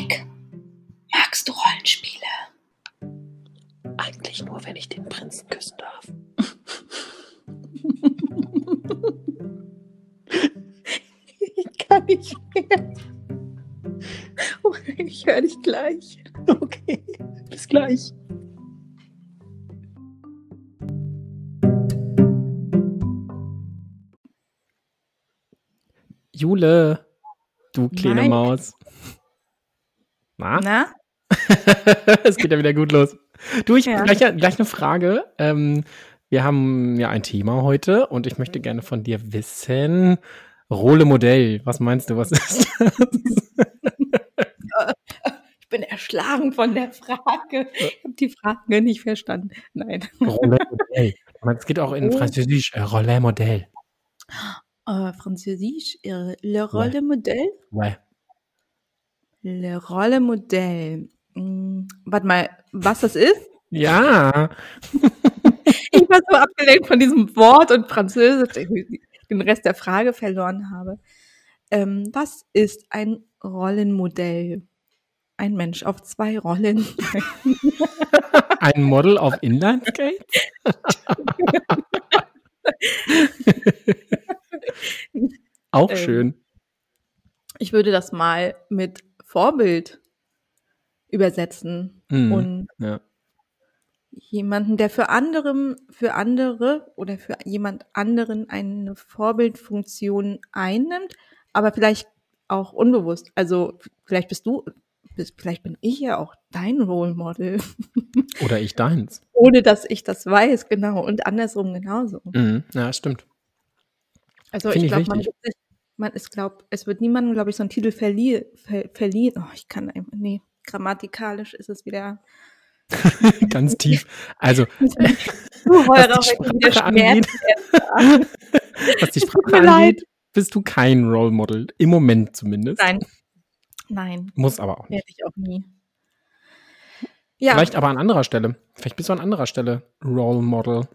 Mike, magst du Rollenspiele? Eigentlich nur, wenn ich den Prinzen küssen darf. Ich kann nicht mehr. Oh, ich höre dich gleich. Okay, bis gleich. Jule, du kleine Mike. Maus. Na? Es geht ja wieder gut los. Du, ich habe gleich eine Frage. Wir haben ja ein Thema heute und ich möchte gerne von dir wissen, Rolle-Modell, was meinst du, was ist das? Ich bin erschlagen von der Frage. Ich habe die Frage nicht verstanden. Nein. Rolle-Modell. Es geht auch in Französisch, Rolle-Modell. Französisch, le Rolle-Modell? Ouais. Le Rolle-Modell. Warte mal, was das ist? Ja. Ich war so abgelenkt von diesem Wort und Französisch, dass ich den Rest der Frage verloren habe. Was ist ein Rollenmodell? Ein Mensch auf zwei Rollen. Ein Model auf Inline-Skate? Auch schön. Ich würde das mal mit Vorbild übersetzen und jemanden, der für andere oder für jemand anderen eine Vorbildfunktion einnimmt, aber vielleicht auch unbewusst. Also vielleicht bin ich ja auch dein Role Model. Oder ich deins. Ohne dass ich das weiß, genau. Und andersrum genauso. Mhm. Ja, stimmt. Also find ich glaube, es wird niemandem, glaube ich, so einen Titel verliehen. Oh, ich kann einfach, nee, grammatikalisch ist es wieder ganz tief. Also, was die Sprache angeht, bist du kein Role Model. Im Moment zumindest. Nein. Muss aber auch nicht. Werde ich auch nie. Ja. Vielleicht aber an anderer Stelle. Vielleicht bist du an anderer Stelle Role Model.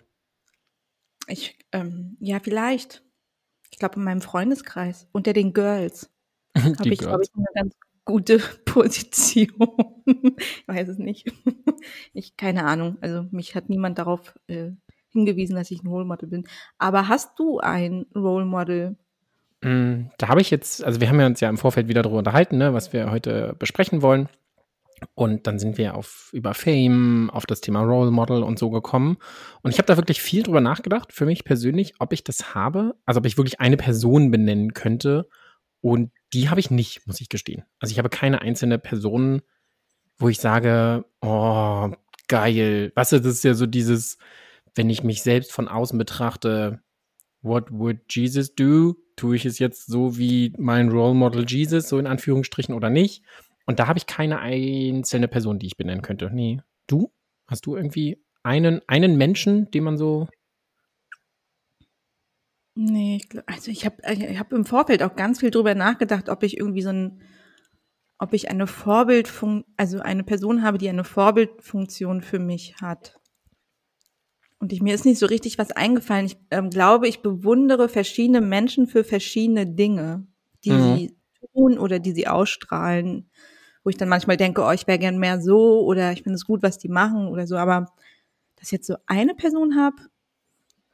Ja, vielleicht. Ich glaube, in meinem Freundeskreis. Unter den Girls. Habe ich, glaube ich, eine ganz gute Position. Ich weiß es nicht. Keine Ahnung. Also mich hat niemand darauf hingewiesen, dass ich ein Role Model bin. Aber hast du ein Role Model? Da habe ich jetzt, also wir haben ja uns ja im Vorfeld wieder darüber unterhalten, ne, was wir heute besprechen wollen. Und dann sind wir über Fame, auf das Thema Role Model und so gekommen. Und ich habe da wirklich viel drüber nachgedacht, für mich persönlich, ob ich das habe, also ob ich wirklich eine Person benennen könnte. Und die habe ich nicht, muss ich gestehen. Also ich habe keine einzelne Person, wo ich sage, oh, geil. Weißt du, das ist ja so dieses, wenn ich mich selbst von außen betrachte, what would Jesus do? Tue ich es jetzt so wie mein Role Model Jesus, so in Anführungsstrichen, oder nicht? Und da habe ich keine einzelne Person, die ich benennen könnte. Nee. Du? Hast du irgendwie einen Menschen, den man so... Nee, ich hab im Vorfeld auch ganz viel drüber nachgedacht, ob ich eine Vorbildfunktion, also eine Person habe, die eine Vorbildfunktion für mich hat. Und mir ist nicht so richtig was eingefallen. Ich glaube, ich bewundere verschiedene Menschen für verschiedene Dinge, die sie tun oder die sie ausstrahlen, wo ich dann manchmal denke, oh, ich wäre gern mehr so oder ich finde es gut, was die machen oder so. Aber dass ich jetzt so eine Person habe,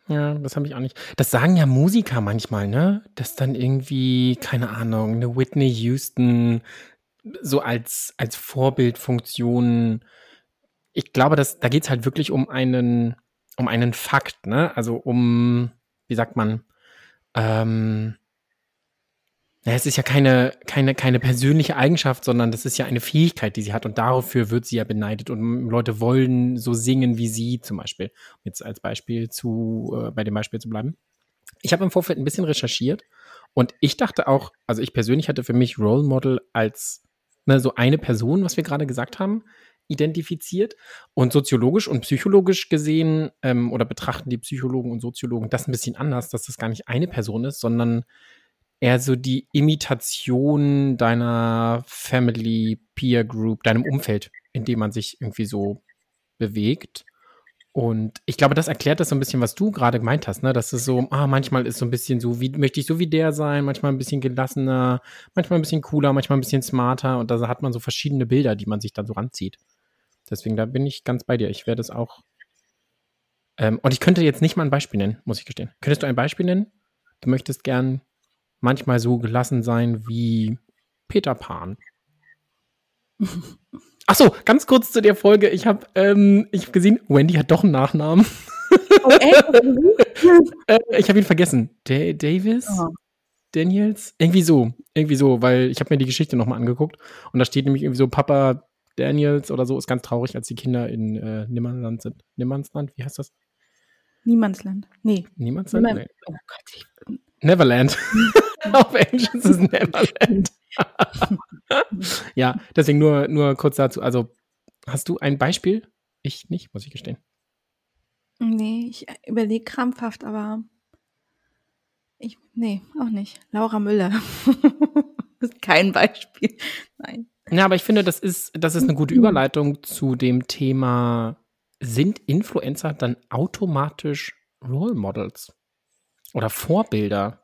ja, das habe ich auch nicht. Das sagen ja Musiker manchmal, ne? Dass dann irgendwie, keine Ahnung, eine Whitney Houston so als Vorbildfunktion. Ich glaube, da geht es halt wirklich um einen Fakt, ne? Also um, wie sagt man, es ist ja keine persönliche Eigenschaft, sondern das ist ja eine Fähigkeit, die sie hat und dafür wird sie ja beneidet und Leute wollen so singen wie sie zum Beispiel. Jetzt als Beispiel bei dem Beispiel zu bleiben. Ich habe im Vorfeld ein bisschen recherchiert und ich dachte auch, also ich persönlich hatte für mich Role Model als so eine Person, was wir gerade gesagt haben, identifiziert und soziologisch und psychologisch gesehen oder betrachten die Psychologen und Soziologen das ein bisschen anders, dass das gar nicht eine Person ist, sondern eher so die Imitation deiner Family, Peer Group, deinem Umfeld, in dem man sich irgendwie so bewegt. Und ich glaube, das erklärt das so ein bisschen, was du gerade gemeint hast, ne? Dass es so, manchmal ist so ein bisschen so, wie möchte ich so wie der sein, manchmal ein bisschen gelassener, manchmal ein bisschen cooler, manchmal ein bisschen smarter, und da hat man so verschiedene Bilder, die man sich dann so ranzieht. Deswegen, da bin ich ganz bei dir. Ich werde es auch. Und ich könnte jetzt nicht mal ein Beispiel nennen, muss ich gestehen. Könntest du ein Beispiel nennen? Du möchtest gern manchmal so gelassen sein wie Peter Pan. Ach so, ganz kurz zu der Folge. Ich hab gesehen, Wendy hat doch einen Nachnamen. Oh, ich habe ihn vergessen. Davis? Oh. Daniels? Irgendwie so, weil ich habe mir die Geschichte nochmal angeguckt. Und da steht nämlich irgendwie so Papa Daniels oder so. Ist ganz traurig, als die Kinder in Nimmerland sind. Nimmerland? Wie heißt das? Niemandsland. Nee. Niemandsland? Nee. Oh Gott. Neverland. Auf Englisch ist es Neverland. Ja, deswegen nur kurz dazu. Also, hast du ein Beispiel? Ich nicht, muss ich gestehen. Nee, ich überlege krampfhaft, aber auch nicht. Laura Müller. Ist kein Beispiel. Nein. Ja, aber ich finde, das ist eine gute Überleitung zu dem Thema, sind Influencer dann automatisch Role Models oder Vorbilder?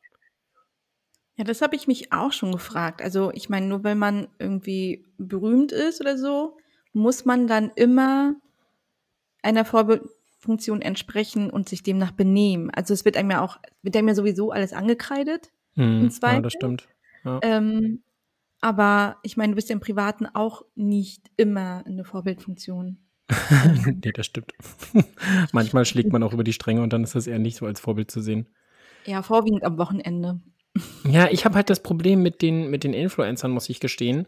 Ja, das habe ich mich auch schon gefragt. Also ich meine, nur weil man irgendwie berühmt ist oder so, muss man dann immer einer Vorbildfunktion entsprechen und sich demnach benehmen. Also es wird einem ja auch, sowieso alles angekreidet. Im Zweifel. Ja, das stimmt. Ja. Aber ich meine, du bist ja im Privaten auch nicht immer eine Vorbildfunktion. Nee, das stimmt. Manchmal schlägt man auch über die Stränge und dann ist das eher nicht so als Vorbild zu sehen. Ja, vorwiegend am Wochenende. Ja, ich habe halt das Problem mit den Influencern, muss ich gestehen,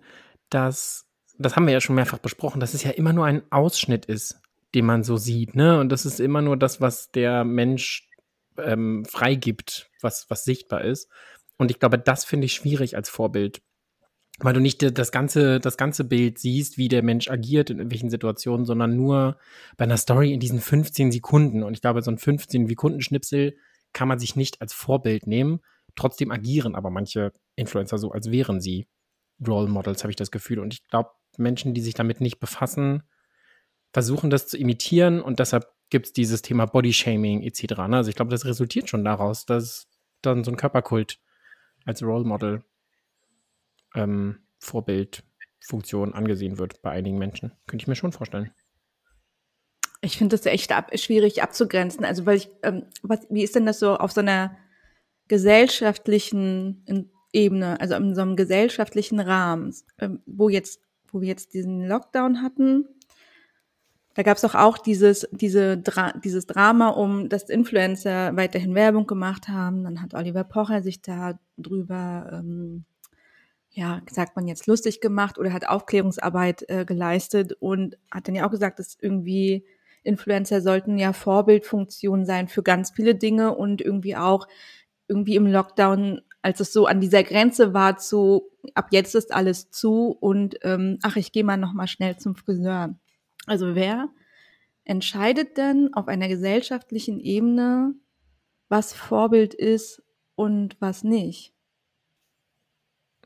dass, das haben wir ja schon mehrfach besprochen, dass es ja immer nur ein Ausschnitt ist, den man so sieht, ne? Und das ist immer nur das, was der Mensch freigibt, was sichtbar ist. Und ich glaube, das finde ich schwierig als Vorbild, weil du nicht das ganze Bild siehst, wie der Mensch agiert in irgendwelchen Situationen, sondern nur bei einer Story in diesen 15 Sekunden. Und ich glaube, so ein 15-Sekunden-Schnipsel kann man sich nicht als Vorbild nehmen. Trotzdem agieren aber manche Influencer so, als wären sie Role Models, habe ich das Gefühl. Und ich glaube, Menschen, die sich damit nicht befassen, versuchen das zu imitieren. Und deshalb gibt es dieses Thema Bodyshaming etc. Also ich glaube, das resultiert schon daraus, dass dann so ein Körperkult als Role Model Vorbildfunktion angesehen wird bei einigen Menschen. Könnte ich mir schon vorstellen. Ich finde das echt schwierig abzugrenzen. Also weil ich, wie ist denn das so auf so einer gesellschaftlichen Ebene, also in so einem gesellschaftlichen Rahmen, wo wir jetzt diesen Lockdown hatten, da gab es doch auch dieses Drama um, dass Influencer weiterhin Werbung gemacht haben. Dann hat Oliver Pocher sich da drüber, sagt man jetzt, lustig gemacht oder hat Aufklärungsarbeit geleistet und hat dann ja auch gesagt, dass irgendwie Influencer sollten ja Vorbildfunktionen sein für ganz viele Dinge und irgendwie auch irgendwie im Lockdown, als es so an dieser Grenze war zu, ab jetzt ist alles zu und ich gehe mal nochmal schnell zum Friseur. Also wer entscheidet denn auf einer gesellschaftlichen Ebene, was Vorbild ist und was nicht?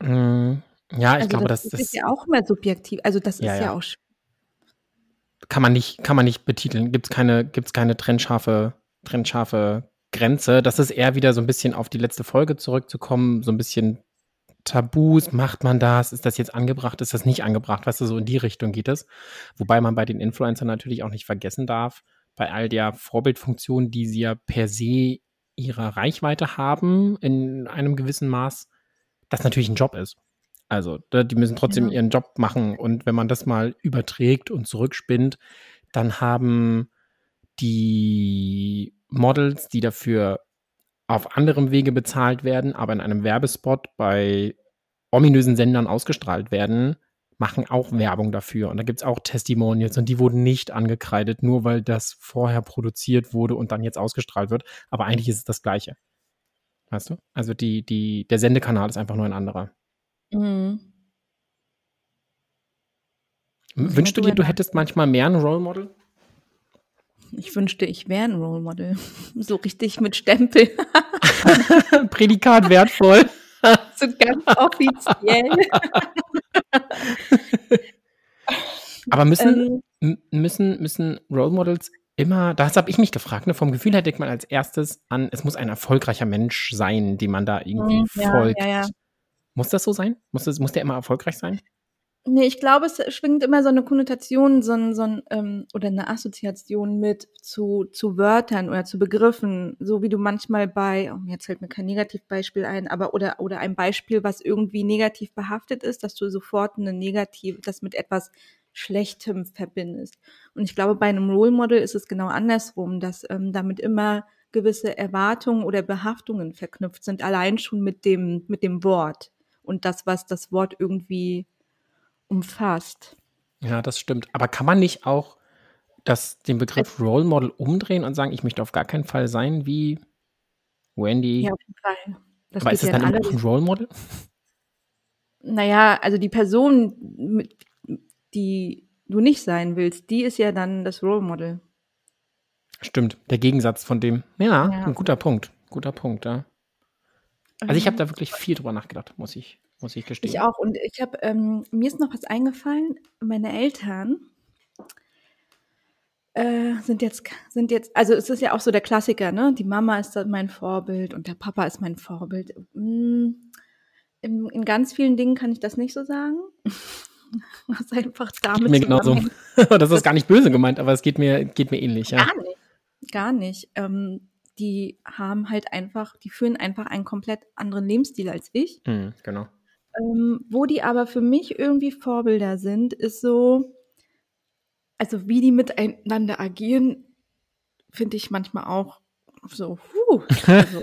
Ja, ich also glaube, das ist ja auch immer subjektiv. Also das ist ja auch schwierig. Kann man nicht betiteln. Gibt's keine trennscharfe Grenze. Das ist eher wieder so ein bisschen auf die letzte Folge zurückzukommen, so ein bisschen Tabus, macht man das? Ist das jetzt angebracht? Ist das nicht angebracht? Weißt du, so in die Richtung geht es. Wobei man bei den Influencern natürlich auch nicht vergessen darf, bei all der Vorbildfunktion, die sie ja per se ihrer Reichweite haben, in einem gewissen Maß, das natürlich ein Job ist. Also, die müssen trotzdem ihren Job machen. Und wenn man das mal überträgt und zurückspinnt, dann haben die Models, die dafür auf anderem Wege bezahlt werden, aber in einem Werbespot bei ominösen Sendern ausgestrahlt werden, machen auch Werbung dafür. Und da gibt es auch Testimonials und die wurden nicht angekreidet, nur weil das vorher produziert wurde und dann jetzt ausgestrahlt wird. Aber eigentlich ist es das Gleiche. Weißt du? Also der Sendekanal ist einfach nur ein anderer. Mhm. Wünschst du dir, du hättest manchmal mehr ein Role Model? Ich wünschte, ich wäre ein Role Model. So richtig mit Stempel. Prädikat wertvoll. So ganz offiziell. Aber müssen Role Models Immer, das habe ich mich gefragt, ne? Vom Gefühl her denkt man als erstes an, es muss ein erfolgreicher Mensch sein, dem man da irgendwie Ja. folgt. Muss das so sein? Muss der immer erfolgreich sein? Nee, ich glaube, es schwingt immer so eine Konnotation, oder eine Assoziation mit zu Wörtern oder zu Begriffen, so wie du manchmal bei, jetzt fällt mir kein Negativbeispiel ein, aber oder ein Beispiel, was irgendwie negativ behaftet ist, dass du sofort das mit etwas Schlechtem verbindest. Und ich glaube, bei einem Role Model ist es genau andersrum, dass damit immer gewisse Erwartungen oder Behaftungen verknüpft sind, allein schon mit dem Wort und das, was das Wort irgendwie umfasst. Ja, das stimmt. Aber kann man nicht auch den Begriff Role Model umdrehen und sagen, ich möchte auf gar keinen Fall sein wie Wendy? Ja, auf jeden Fall. Aber ist es dann immer auch ein Role Model? Naja, also die Person, die du nicht sein willst, die ist ja dann das Role Model. Stimmt, der Gegensatz von dem. Ja. Ein guter Punkt. Guter Punkt, ja. Also ich habe da wirklich viel drüber nachgedacht, muss ich gestehen. Ich auch. Und ich habe, mir ist noch was eingefallen. Meine Eltern sind jetzt, also es ist ja auch so der Klassiker, ne? Die Mama ist mein Vorbild und der Papa ist mein Vorbild. In ganz vielen Dingen kann ich das nicht so sagen. Was einfach damit mir genauso. Das ist gar nicht böse gemeint, aber es geht mir ähnlich. Ja. Gar nicht. Die haben halt einfach, die führen einfach einen komplett anderen Lebensstil als ich. Genau. Wo die aber für mich irgendwie Vorbilder sind, ist so, also wie die miteinander agieren, finde ich manchmal auch so, also.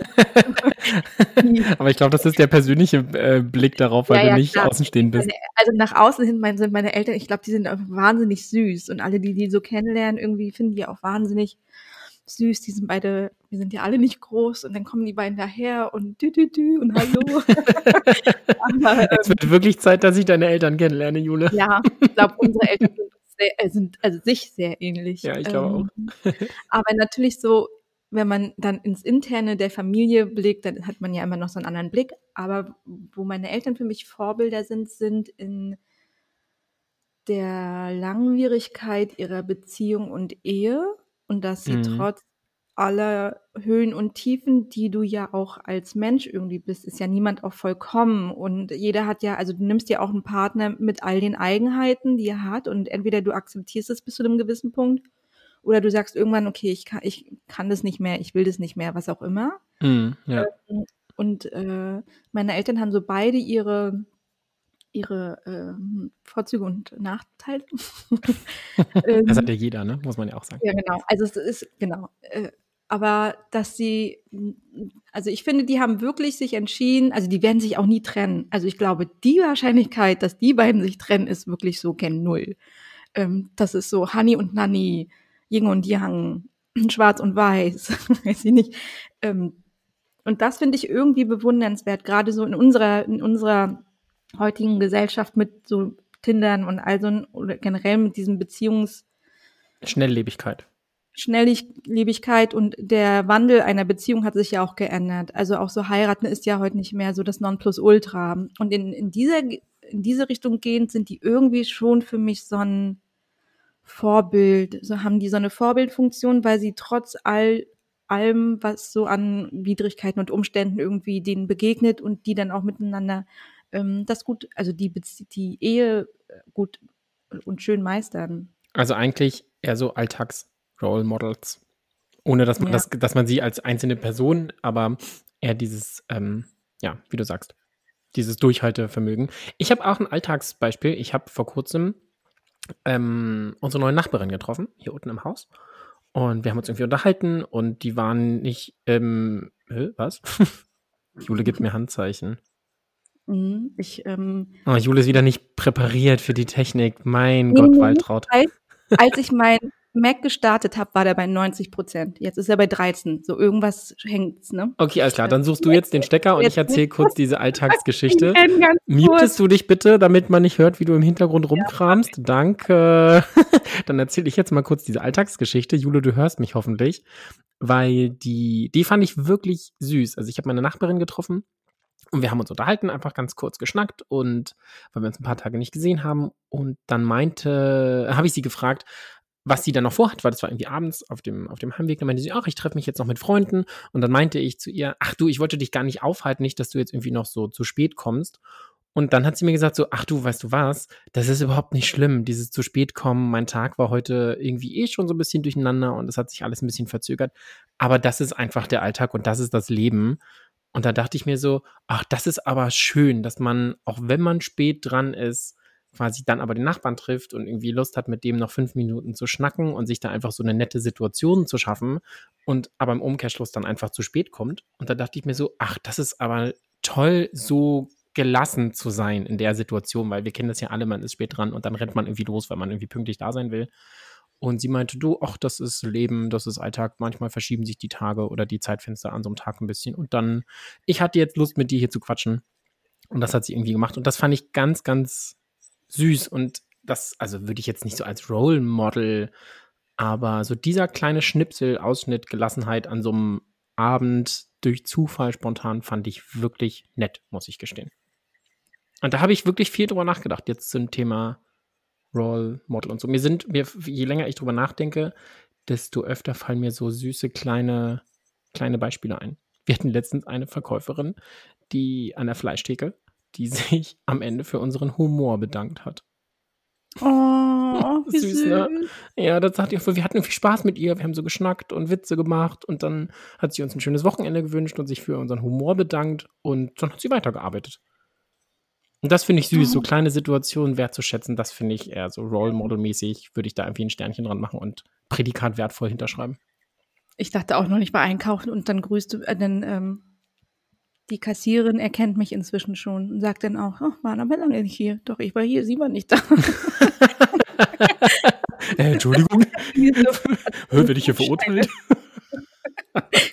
Aber ich glaube, das ist der persönliche Blick darauf, weil du nicht außenstehend bist. Also nach außen hin sind meine Eltern, ich glaube, die sind einfach wahnsinnig süß und alle, die so kennenlernen, irgendwie finden die auch wahnsinnig süß, wir sind ja alle nicht groß und dann kommen die beiden daher und dü und hallo. Aber, es wird wirklich Zeit, dass ich deine Eltern kennenlerne, Jule. Ja, ich glaube, unsere Eltern sind sich sehr ähnlich. Ja, ich glaube auch. Aber natürlich so, wenn man dann ins Interne der Familie blickt, dann hat man ja immer noch so einen anderen Blick. Aber wo meine Eltern für mich Vorbilder sind in der Langwierigkeit ihrer Beziehung und Ehe. Und dass sie trotz aller Höhen und Tiefen, die du ja auch als Mensch irgendwie bist, ist ja niemand auch vollkommen. Und jeder hat ja, also du nimmst ja auch einen Partner mit all den Eigenheiten, die er hat. Und entweder du akzeptierst es bis zu einem gewissen Punkt oder du sagst irgendwann, okay, ich kann das nicht mehr, ich will das nicht mehr, was auch immer. Und meine Eltern haben so beide ihre Vorzüge und Nachteile. Das hat ja jeder, ne? Muss man ja auch sagen. Ja, genau. Also es ist, genau. Aber dass sie, also ich finde, die haben wirklich sich entschieden, also die werden sich auch nie trennen. Also ich glaube, die Wahrscheinlichkeit, dass die beiden sich trennen, ist wirklich so gen Null. Das ist so Honey und Nanny, Yin und Yang, Schwarz und Weiß, weiß ich nicht. Und das finde ich irgendwie bewundernswert, gerade so in unserer heutigen Gesellschaft mit so Tindern und all so, oder generell mit diesem Schnelllebigkeit und der Wandel einer Beziehung hat sich ja auch geändert. Also auch so heiraten ist ja heute nicht mehr so das Nonplusultra. Und in diese Richtung gehend sind die irgendwie schon für mich so ein Vorbild. So haben die so eine Vorbildfunktion, weil sie trotz allem, was so an Widrigkeiten und Umständen irgendwie denen begegnet und die dann auch miteinander das gut, also die Ehe gut und schön meistern. Also eigentlich eher so Alltags-Role Models. Ohne, dass man dass man sie als einzelne Person, aber eher dieses, wie du sagst, dieses Durchhaltevermögen. Ich habe auch ein Alltagsbeispiel. Ich habe vor kurzem unsere neue Nachbarin getroffen, hier unten im Haus. Und wir haben uns irgendwie unterhalten und die waren nicht, was? Jule gibt mir Handzeichen. Jule ist wieder nicht präpariert für die Technik. Mein Gott, Waltraud. Als ich mein Mac gestartet habe, war der bei 90%. Jetzt ist er bei 13. So irgendwas hängt's, ne? Okay, alles klar. Dann suchst du jetzt den Stecker und ich erzähle kurz diese Alltagsgeschichte. Mutest du dich bitte, damit man nicht hört, wie du im Hintergrund rumkramst? Ja. Danke. Dann erzähle ich jetzt mal kurz diese Alltagsgeschichte. Jule, du hörst mich hoffentlich, weil die fand ich wirklich süß. Also ich habe meine Nachbarin getroffen. Und wir haben uns unterhalten, einfach ganz kurz geschnackt und weil wir uns ein paar Tage nicht gesehen haben und dann habe ich sie gefragt, was sie dann noch vorhat, weil das war irgendwie abends auf dem Heimweg, da meinte sie, ach, ich treffe mich jetzt noch mit Freunden. Und dann meinte ich zu ihr, ach du, ich wollte dich gar nicht aufhalten, nicht, dass du jetzt irgendwie noch so zu spät kommst. Und dann hat sie mir gesagt so, ach du, weißt du was, das ist überhaupt nicht schlimm, dieses zu spät kommen, mein Tag war heute irgendwie schon so ein bisschen durcheinander und es hat sich alles ein bisschen verzögert, aber das ist einfach der Alltag und das ist das Leben. Und da dachte ich mir so, ach, das ist aber schön, dass man, auch wenn man spät dran ist, quasi dann aber den Nachbarn trifft und irgendwie Lust hat, mit dem noch 5 Minuten zu schnacken und sich da einfach so eine nette Situation zu schaffen und aber im Umkehrschluss dann einfach zu spät kommt. Und da dachte ich mir so, ach, das ist aber toll, so gelassen zu sein in der Situation, weil wir kennen das ja alle, man ist spät dran und dann rennt man irgendwie los, weil man irgendwie pünktlich da sein will. Und sie meinte, du, ach, das ist Leben, das ist Alltag, manchmal verschieben sich die Tage oder die Zeitfenster an so einem Tag ein bisschen und dann, ich hatte jetzt Lust, mit dir hier zu quatschen und das hat sie irgendwie gemacht und das fand ich ganz, ganz süß und das, also würde ich jetzt nicht so als Role Model, aber so dieser kleine Schnipsel, Ausschnitt, Gelassenheit an so einem Abend durch Zufall spontan fand ich wirklich nett, muss ich gestehen. Und da habe ich wirklich viel drüber nachgedacht, jetzt zum Thema Role Model und so. Je länger ich drüber nachdenke, desto öfter fallen mir so süße kleine Beispiele ein. Wir hatten letztens eine Verkäuferin, die an der Fleischtheke, die sich am Ende für unseren Humor bedankt hat. Oh, wie süß, ne? Ja, das hat ihr, wir hatten irgendwie Spaß mit ihr, wir haben so geschnackt und Witze gemacht und dann hat sie uns ein schönes Wochenende gewünscht und sich für unseren Humor bedankt und dann hat sie weitergearbeitet. Und das finde ich süß, so kleine Situationen wertzuschätzen, das finde ich eher so Role Model-mäßig, würde ich da irgendwie ein Sternchen dran machen und Prädikat wertvoll hinterschreiben. Ich dachte auch noch nicht bei Einkaufen und dann grüßt du, die Kassiererin erkennt mich inzwischen schon und sagt dann auch, oh, war aber lange nicht hier. Doch, ich war hier, sie war nicht da. Entschuldigung, werde ich hier verurteilt?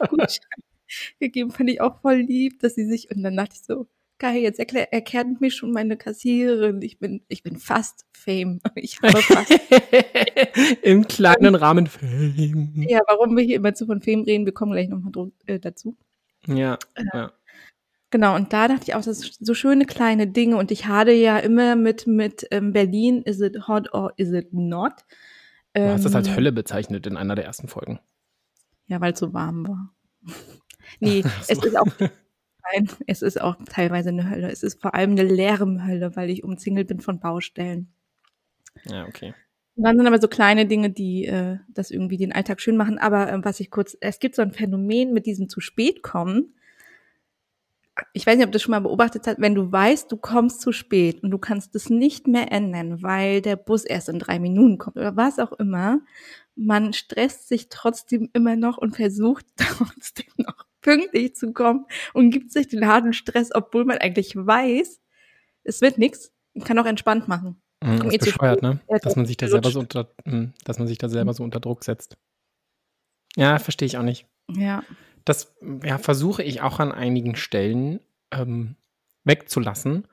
Gut, gegeben fand ich auch voll lieb, dass sie sich, und dann dachte ich so, geil, jetzt erkennt mich schon meine Kassiererin. Ich bin fast Fame. Ich habe fast im kleinen Rahmen Fame. Ja, warum wir hier immer zu von Fame reden, wir kommen gleich nochmal dazu. Ja, ja. Genau, und da dachte ich auch, das sind so schöne kleine Dinge und ich hade ja immer mit Berlin, is it hot or is it not? Du hast das als Hölle bezeichnet in einer der ersten Folgen. Ja, weil es so warm war. Nee, so. Es ist auch teilweise eine Hölle. Es ist vor allem eine Lärmhölle, weil ich umzingelt bin von Baustellen. Ja, okay. Und dann sind aber so kleine Dinge, die das irgendwie den Alltag schön machen. Aber es gibt so ein Phänomen mit diesem zu spät kommen. Ich weiß nicht, ob du das schon mal beobachtet hast, wenn du weißt, du kommst zu spät und du kannst es nicht mehr ändern, weil der Bus erst in 3 Minuten kommt oder was auch immer. Man stresst sich trotzdem immer noch und versucht trotzdem noch pünktlich zu kommen und gibt sich den harten Stress, obwohl man eigentlich weiß, es wird nichts. Man kann auch entspannt machen. Das ist bescheuert, ne? Dass man sich da selber so unter Druck setzt. Ja, verstehe ich auch nicht. Ja. Das versuche ich auch an einigen Stellen wegzulassen.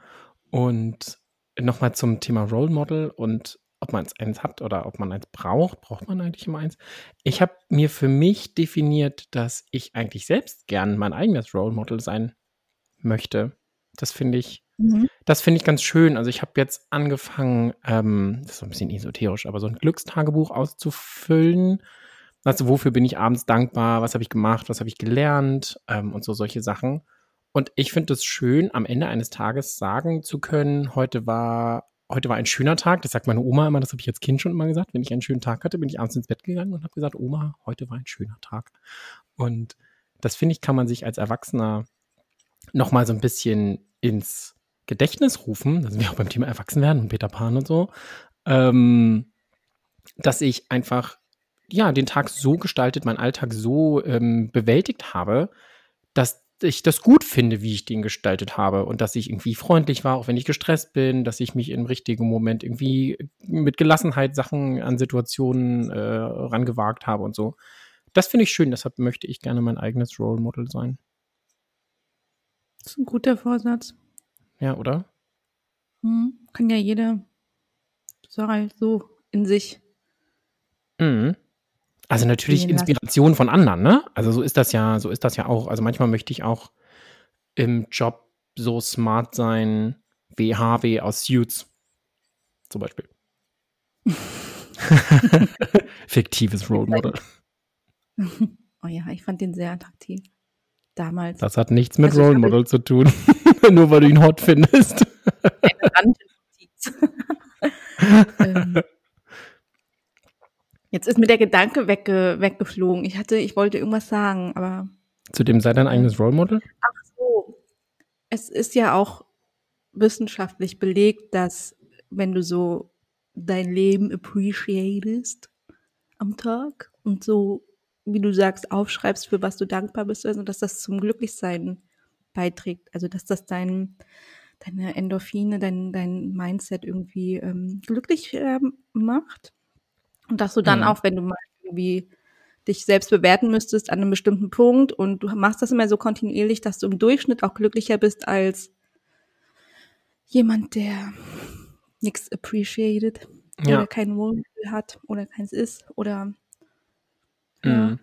Und nochmal zum Thema Role Model und ob man eins hat oder ob man eins braucht. Braucht man eigentlich immer eins? Ich habe mir für mich definiert, dass ich eigentlich selbst gern mein eigenes Role Model sein möchte. Das finde ich ganz schön. Also ich habe jetzt angefangen, das ist so ein bisschen esoterisch, aber so ein Glückstagebuch auszufüllen. Also wofür bin ich abends dankbar? Was habe ich gemacht? Was habe ich gelernt? Und so solche Sachen. Und ich finde es schön, am Ende eines Tages sagen zu können, heute war ein schöner Tag. Das sagt meine Oma immer, das habe ich als Kind schon immer gesagt. Wenn ich einen schönen Tag hatte, bin ich abends ins Bett gegangen und habe gesagt, Oma, heute war ein schöner Tag. Und das, finde ich, kann man sich als Erwachsener nochmal so ein bisschen ins Gedächtnis rufen, da sind wir auch beim Thema Erwachsenwerden und Peter Pan und so, dass ich einfach den Tag so gestaltet, meinen Alltag so bewältigt habe, dass ich das gut finde, wie ich den gestaltet habe und dass ich irgendwie freundlich war, auch wenn ich gestresst bin, dass ich mich im richtigen Moment irgendwie mit Gelassenheit Sachen an Situationen rangewagt habe und so. Das finde ich schön, deshalb möchte ich gerne mein eigenes Role Model sein. Das ist ein guter Vorsatz. Ja, oder? Kann ja jeder so in sich. Also natürlich Inspiration von anderen, ne? Also so ist das ja auch. Also manchmal möchte ich auch im Job so smart sein wie Harvey aus Suits. Zum Beispiel. Fiktives Role Model. Oh ja, ich fand den sehr attraktiv. Damals. Das hat nichts mit Role Model zu tun. Nur weil du ihn hot findest. Jetzt ist mir der Gedanke weggeflogen. Ich wollte irgendwas sagen, aber... Zudem sei dein eigenes Role Model? Ach so. Es ist ja auch wissenschaftlich belegt, dass wenn du so dein Leben appreciatest am Tag und so, wie du sagst, aufschreibst, für was du dankbar bist, also dass das zum Glücklichsein beiträgt. Also dass das deine Endorphine, dein Mindset irgendwie glücklich macht. Und dass du dann auch, wenn du mal irgendwie dich selbst bewerten müsstest an einem bestimmten Punkt und du machst das immer so kontinuierlich, dass du im Durchschnitt auch glücklicher bist als jemand, der nichts appreciated oder kein Role Model hat oder keins ist oder ja,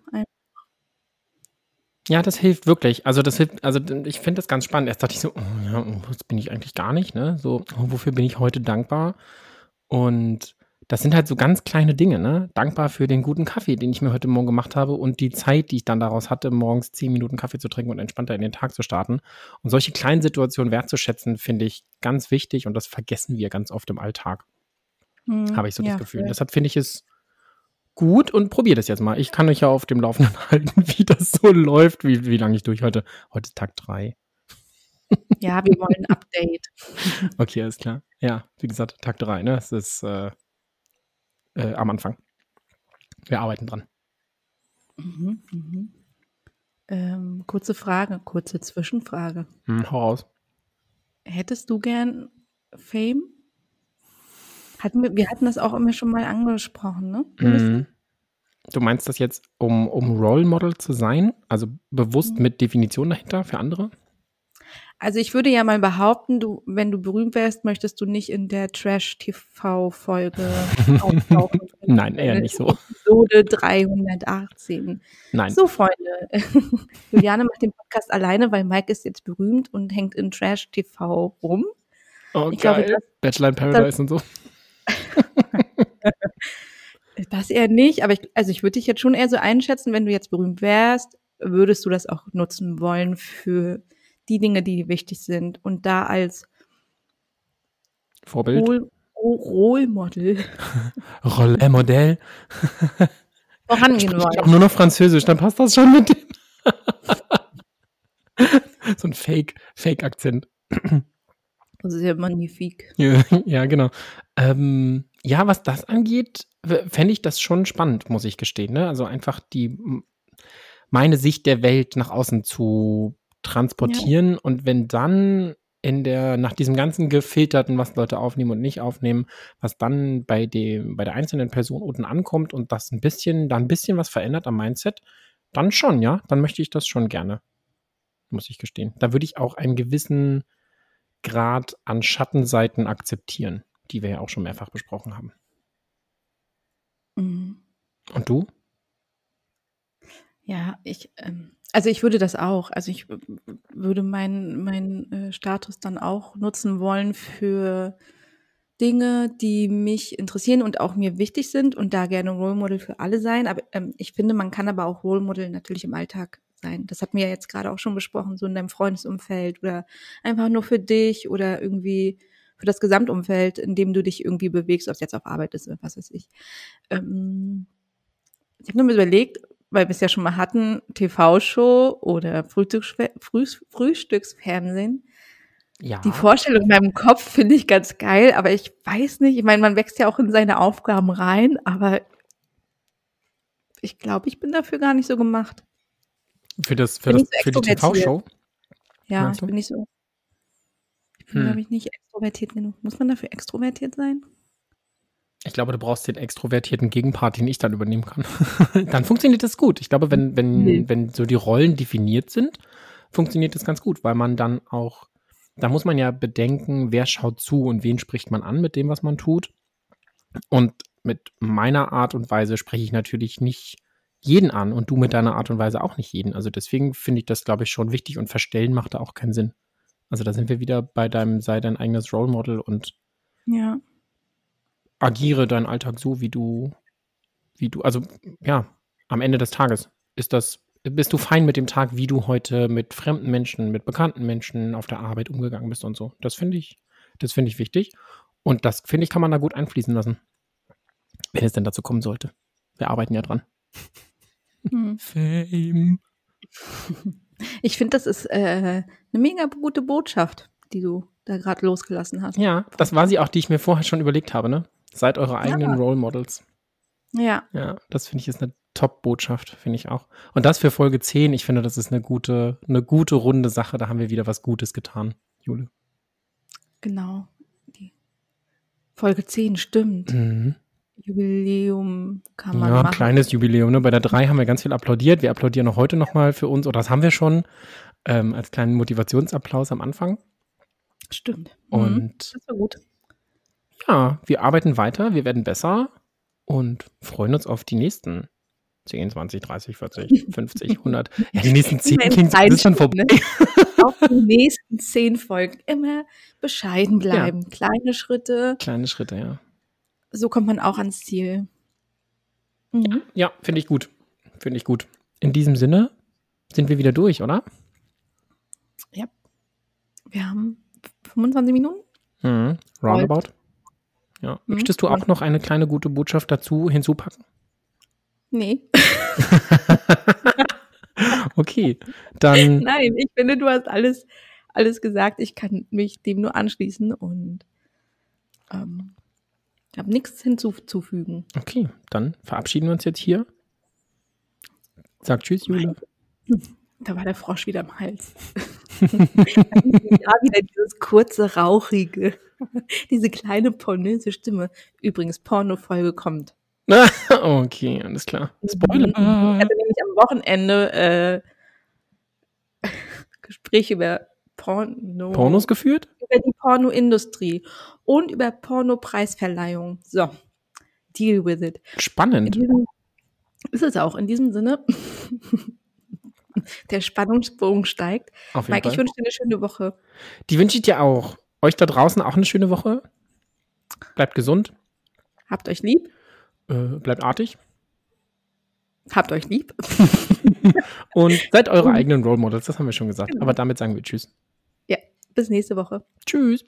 das hilft wirklich. Also das hilft, also ich finde das ganz spannend. Erst dachte ich so, oh ja, das bin ich eigentlich gar nicht, ne? So, oh, wofür bin ich heute dankbar? Und das sind halt so ganz kleine Dinge, ne? Dankbar für den guten Kaffee, den ich mir heute Morgen gemacht habe und die Zeit, die ich dann daraus hatte, morgens 10 Minuten Kaffee zu trinken und entspannter in den Tag zu starten. Und solche kleinen Situationen wertzuschätzen, finde ich ganz wichtig und das vergessen wir ganz oft im Alltag. Habe ich so das Gefühl. Vielleicht. Deshalb finde ich es gut und probiere das jetzt mal. Ich kann euch ja auf dem Laufenden halten, wie das so läuft, wie lange ich durchhalte. Heute ist Tag 3. Ja, wir wollen ein Update. Okay, alles klar. Ja, wie gesagt, Tag 3, ne? Es ist... am Anfang. Wir arbeiten dran. Kurze Zwischenfrage. Hau raus. Hättest du gern Fame? Wir hatten das auch immer schon mal angesprochen, ne? Du meinst das jetzt, um Role Model zu sein? Also bewusst mit Definition dahinter für andere? Also ich würde ja mal behaupten, wenn du berühmt wärst, möchtest du nicht in der Trash-TV-Folge auftauchen. Nein, eher nicht so. Episode 318. Nein. So, Freunde. Juliane macht den Podcast alleine, weil Mike ist jetzt berühmt und hängt in Trash-TV rum. Oh, ich geil. Glaube, Bachelor in Paradise und so. Das eher nicht, aber ich würde dich jetzt schon eher so einschätzen, wenn du jetzt berühmt wärst, würdest du das auch nutzen wollen für die Dinge, die wichtig sind und da als Vorbild, Role Model vorangehen wollen. Auch nur noch Französisch, dann passt das schon mit dem so ein Fake-Akzent. Das ist ja magnifik. Ja, genau. Ja, was das angeht, fände ich das schon spannend, muss ich gestehen, ne? Also einfach meine Sicht der Welt nach außen zu transportieren und wenn dann nach diesem ganzen Gefilterten, was Leute aufnehmen und nicht aufnehmen, was dann bei der einzelnen Person unten ankommt und das ein bisschen was verändert am Mindset, dann schon, ja, dann möchte ich das schon gerne, muss ich gestehen. Da würde ich auch einen gewissen Grad an Schattenseiten akzeptieren, die wir ja auch schon mehrfach besprochen haben. Und du? Ja, also ich würde das auch. Also ich würde meinen Status dann auch nutzen wollen für Dinge, die mich interessieren und auch mir wichtig sind und da gerne Role Model für alle sein. Aber ich finde, man kann aber auch Role Model natürlich im Alltag sein. Das hatten wir ja jetzt gerade auch schon besprochen, so in deinem Freundesumfeld oder einfach nur für dich oder irgendwie für das Gesamtumfeld, in dem du dich irgendwie bewegst, ob es jetzt auf Arbeit ist oder was weiß ich. Ich habe nur überlegt, weil wir es ja schon mal hatten, TV-Show oder Frühstücksfernsehen. Ja. Die Vorstellung in meinem Kopf finde ich ganz geil, aber ich weiß nicht, ich meine, man wächst ja auch in seine Aufgaben rein, aber ich glaube, ich bin dafür gar nicht so gemacht. Für die TV-Show? Ja, ich bin nicht so. Ich bin, glaube ich, nicht extrovertiert genug. Muss man dafür extrovertiert sein? Ich glaube, du brauchst den extrovertierten Gegenpart, den ich dann übernehmen kann. Dann funktioniert das gut. Ich glaube, wenn so die Rollen definiert sind, funktioniert das ganz gut, weil man dann auch, da muss man ja bedenken, wer schaut zu und wen spricht man an mit dem, was man tut. Und mit meiner Art und Weise spreche ich natürlich nicht jeden an und du mit deiner Art und Weise auch nicht jeden. Also deswegen finde ich das, glaube ich, schon wichtig und verstellen macht da auch keinen Sinn. Also da sind wir wieder bei sei dein eigenes Role Model und agiere deinen Alltag so, wie du, also ja, am Ende des Tages bist du fein mit dem Tag, wie du heute mit fremden Menschen, mit bekannten Menschen auf der Arbeit umgegangen bist und so. Das finde ich wichtig. Und das, finde ich, kann man da gut einfließen lassen, wenn es denn dazu kommen sollte. Wir arbeiten ja dran. Fame. Ich finde, das ist eine mega gute Botschaft, die du da gerade losgelassen hast. Ja, das war sie auch, die ich mir vorher schon überlegt habe, ne? Seid eure eigenen Role Models. Ja. Ja, das finde ich ist eine Top-Botschaft, finde ich auch. Und das für Folge 10, ich finde, das ist eine gute runde Sache. Da haben wir wieder was Gutes getan, Jule. Genau. Die Folge 10, stimmt. Mhm. Jubiläum kann man machen. Ja, ein kleines Jubiläum. Ne? Bei der 3 haben wir ganz viel applaudiert. Wir applaudieren auch heute nochmal für uns. Oder das haben wir schon als kleinen Motivationsapplaus am Anfang. Stimmt. Und das war gut. Ja, wir arbeiten weiter, wir werden besser und freuen uns auf die nächsten 10, 20, 30, 40, 50, 100. Ja, die nächsten 10 klingt schon vorbei. Auf die nächsten 10 Folgen immer bescheiden bleiben. Ja. Kleine Schritte. Kleine Schritte, ja. So kommt man auch ans Ziel. Mhm. Ja, finde ich gut. Finde ich gut. In diesem Sinne sind wir wieder durch, oder? Ja. Wir haben 25 Minuten. Mhm. Roundabout. Ja. Möchtest du auch noch eine kleine gute Botschaft dazu hinzupacken? Nee. Okay, dann... Nein, ich finde, du hast alles gesagt. Ich kann mich dem nur anschließen und habe nichts hinzuzufügen. Okay, dann verabschieden wir uns jetzt hier. Sag tschüss, Jule. Da war der Frosch wieder im Hals. Da wieder dieses kurze, rauchige, diese kleine pornöse Stimme. Übrigens, Porno-Folge kommt. Okay, alles klar. Spoiler. Ich hatte nämlich am Wochenende Gespräche über Pornos geführt? Über die Pornoindustrie und über Pornopreisverleihung. So, deal with it. Spannend. Ist es auch. In diesem Sinne, der Spannungsbogen steigt. Auf jeden Mike, Fall. Ich wünsche dir eine schöne Woche. Die wünsche ich dir auch. Euch da draußen auch eine schöne Woche. Bleibt gesund. Habt euch lieb. Bleibt artig. Habt euch lieb. Und seid eure eigenen Role Models, das haben wir schon gesagt. Genau. Aber damit sagen wir tschüss. Ja, bis nächste Woche. Tschüss.